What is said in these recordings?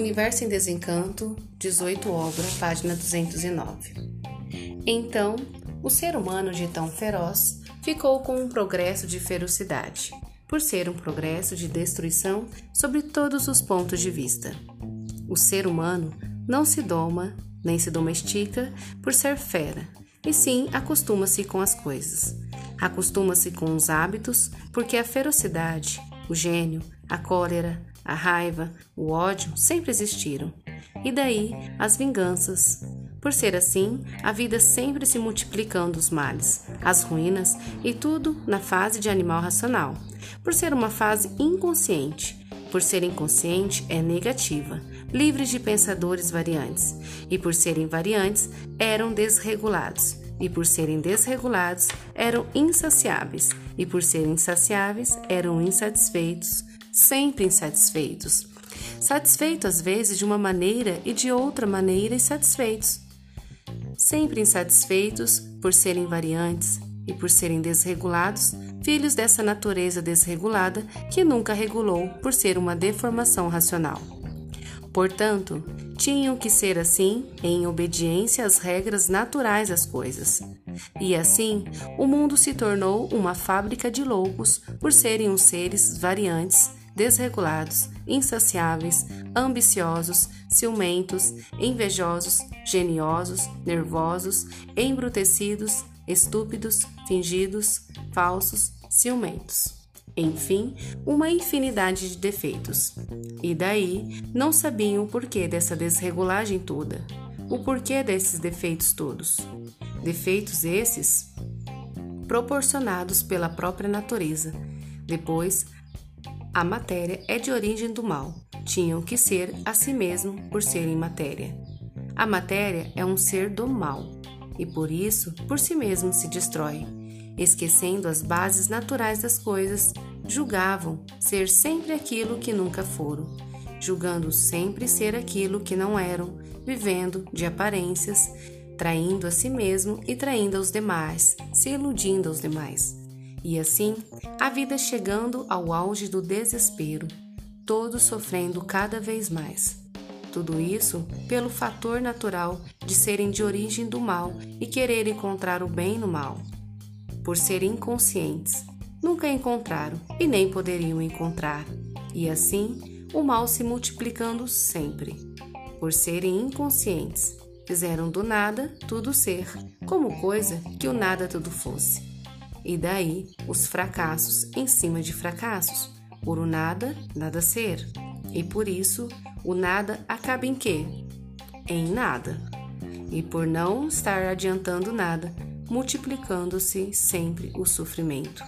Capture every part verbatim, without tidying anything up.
Universo em Desencanto, dezoito obra, página duzentos e nove. Então, o ser humano de tão feroz ficou com um progresso de ferocidade, por ser um progresso de destruição sobre todos os pontos de vista. O ser humano não se doma, nem se domestica por ser fera, e sim acostuma-se com as coisas. Acostuma-se com os hábitos, porque a ferocidade, o gênio, a cólera, a raiva, o ódio sempre existiram. E daí as vinganças. Por ser assim, a vida sempre se multiplicando os males, as ruínas e tudo na fase de animal racional, por ser uma fase inconsciente. Por ser inconsciente, é negativa, livres de pensadores variantes, e por serem variantes, eram desregulados, e por serem desregulados, eram insaciáveis, e por serem insaciáveis, eram insatisfeitos, sempre insatisfeitos, satisfeitos às vezes de uma maneira e de outra maneira insatisfeitos. Sempre insatisfeitos por serem variantes e por serem desregulados, filhos dessa natureza desregulada que nunca regulou por ser uma deformação racional. Portanto, tinham que ser assim em obediência às regras naturais das coisas. E assim, o mundo se tornou uma fábrica de loucos por serem uns seres variantes, desregulados, insaciáveis, ambiciosos, ciumentos, invejosos, geniosos, nervosos, embrutecidos, estúpidos, fingidos, falsos, ciumentos. Enfim, uma infinidade de defeitos. E daí, não sabiam o porquê dessa desregulagem toda, o porquê desses defeitos todos. Defeitos esses proporcionados pela própria natureza. Depois, a matéria é de origem do mal, tinham que ser a si mesmo por serem matéria. A matéria é um ser do mal, e por isso, por si mesmo se destrói. Esquecendo as bases naturais das coisas, julgavam ser sempre aquilo que nunca foram, julgando sempre ser aquilo que não eram, vivendo de aparências, traindo a si mesmo e traindo aos demais, se iludindo aos demais. E assim, a vida chegando ao auge do desespero, todos sofrendo cada vez mais. Tudo isso pelo fator natural de serem de origem do mal e querer encontrar o bem no mal. Por serem inconscientes, nunca encontraram e nem poderiam encontrar. E assim, o mal se multiplicando sempre. Por serem inconscientes, fizeram do nada tudo ser, como coisa que o nada tudo fosse. E daí, os fracassos em cima de fracassos, por o nada, nada ser. E por isso, o nada acaba em quê? Em nada. E por não estar adiantando nada, multiplicando-se sempre o sofrimento.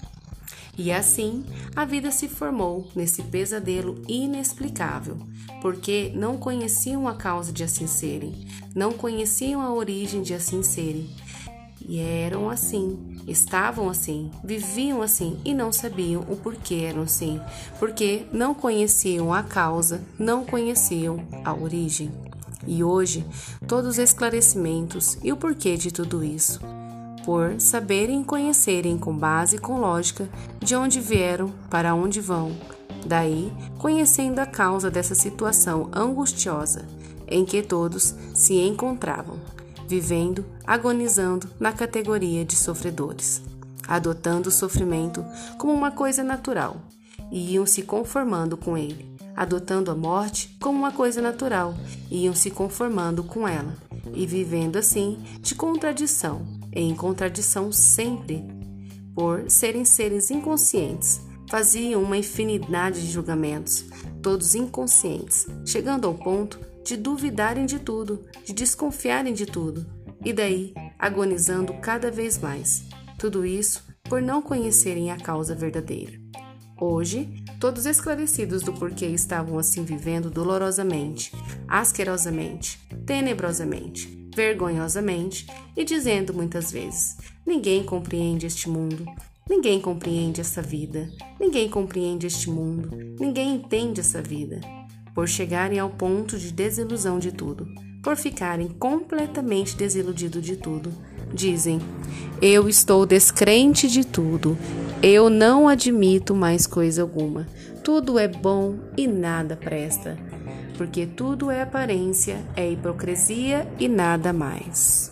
E assim, a vida se formou nesse pesadelo inexplicável, porque não conheciam a causa de assim serem, não conheciam a origem de assim serem. E eram assim, estavam assim, viviam assim e não sabiam o porquê eram assim, porque não conheciam a causa, não conheciam a origem. E hoje, todos os esclarecimentos e o porquê de tudo isso, por saberem e conhecerem com base e com lógica de onde vieram, para onde vão. Daí, conhecendo a causa dessa situação angustiosa em que todos se encontravam, vivendo, agonizando na categoria de sofredores, adotando o sofrimento como uma coisa natural, e iam se conformando com ele, adotando a morte como uma coisa natural, e iam se conformando com ela, e vivendo assim de contradição em contradição sempre, por serem seres inconscientes, faziam uma infinidade de julgamentos, todos inconscientes, chegando ao ponto de duvidarem de tudo, de desconfiarem de tudo, e daí agonizando cada vez mais. Tudo isso por não conhecerem a causa verdadeira. Hoje, todos esclarecidos do porquê estavam assim vivendo dolorosamente, asquerosamente, tenebrosamente, vergonhosamente e dizendo muitas vezes: ninguém compreende este mundo, ninguém compreende essa vida, ninguém compreende este mundo, ninguém entende essa vida. Por chegarem ao ponto de desilusão de tudo, por ficarem completamente desiludidos de tudo, dizem: eu estou descrente de tudo, eu não admito mais coisa alguma, tudo é bom e nada presta. porque tudo é aparência, é hipocrisia e nada mais.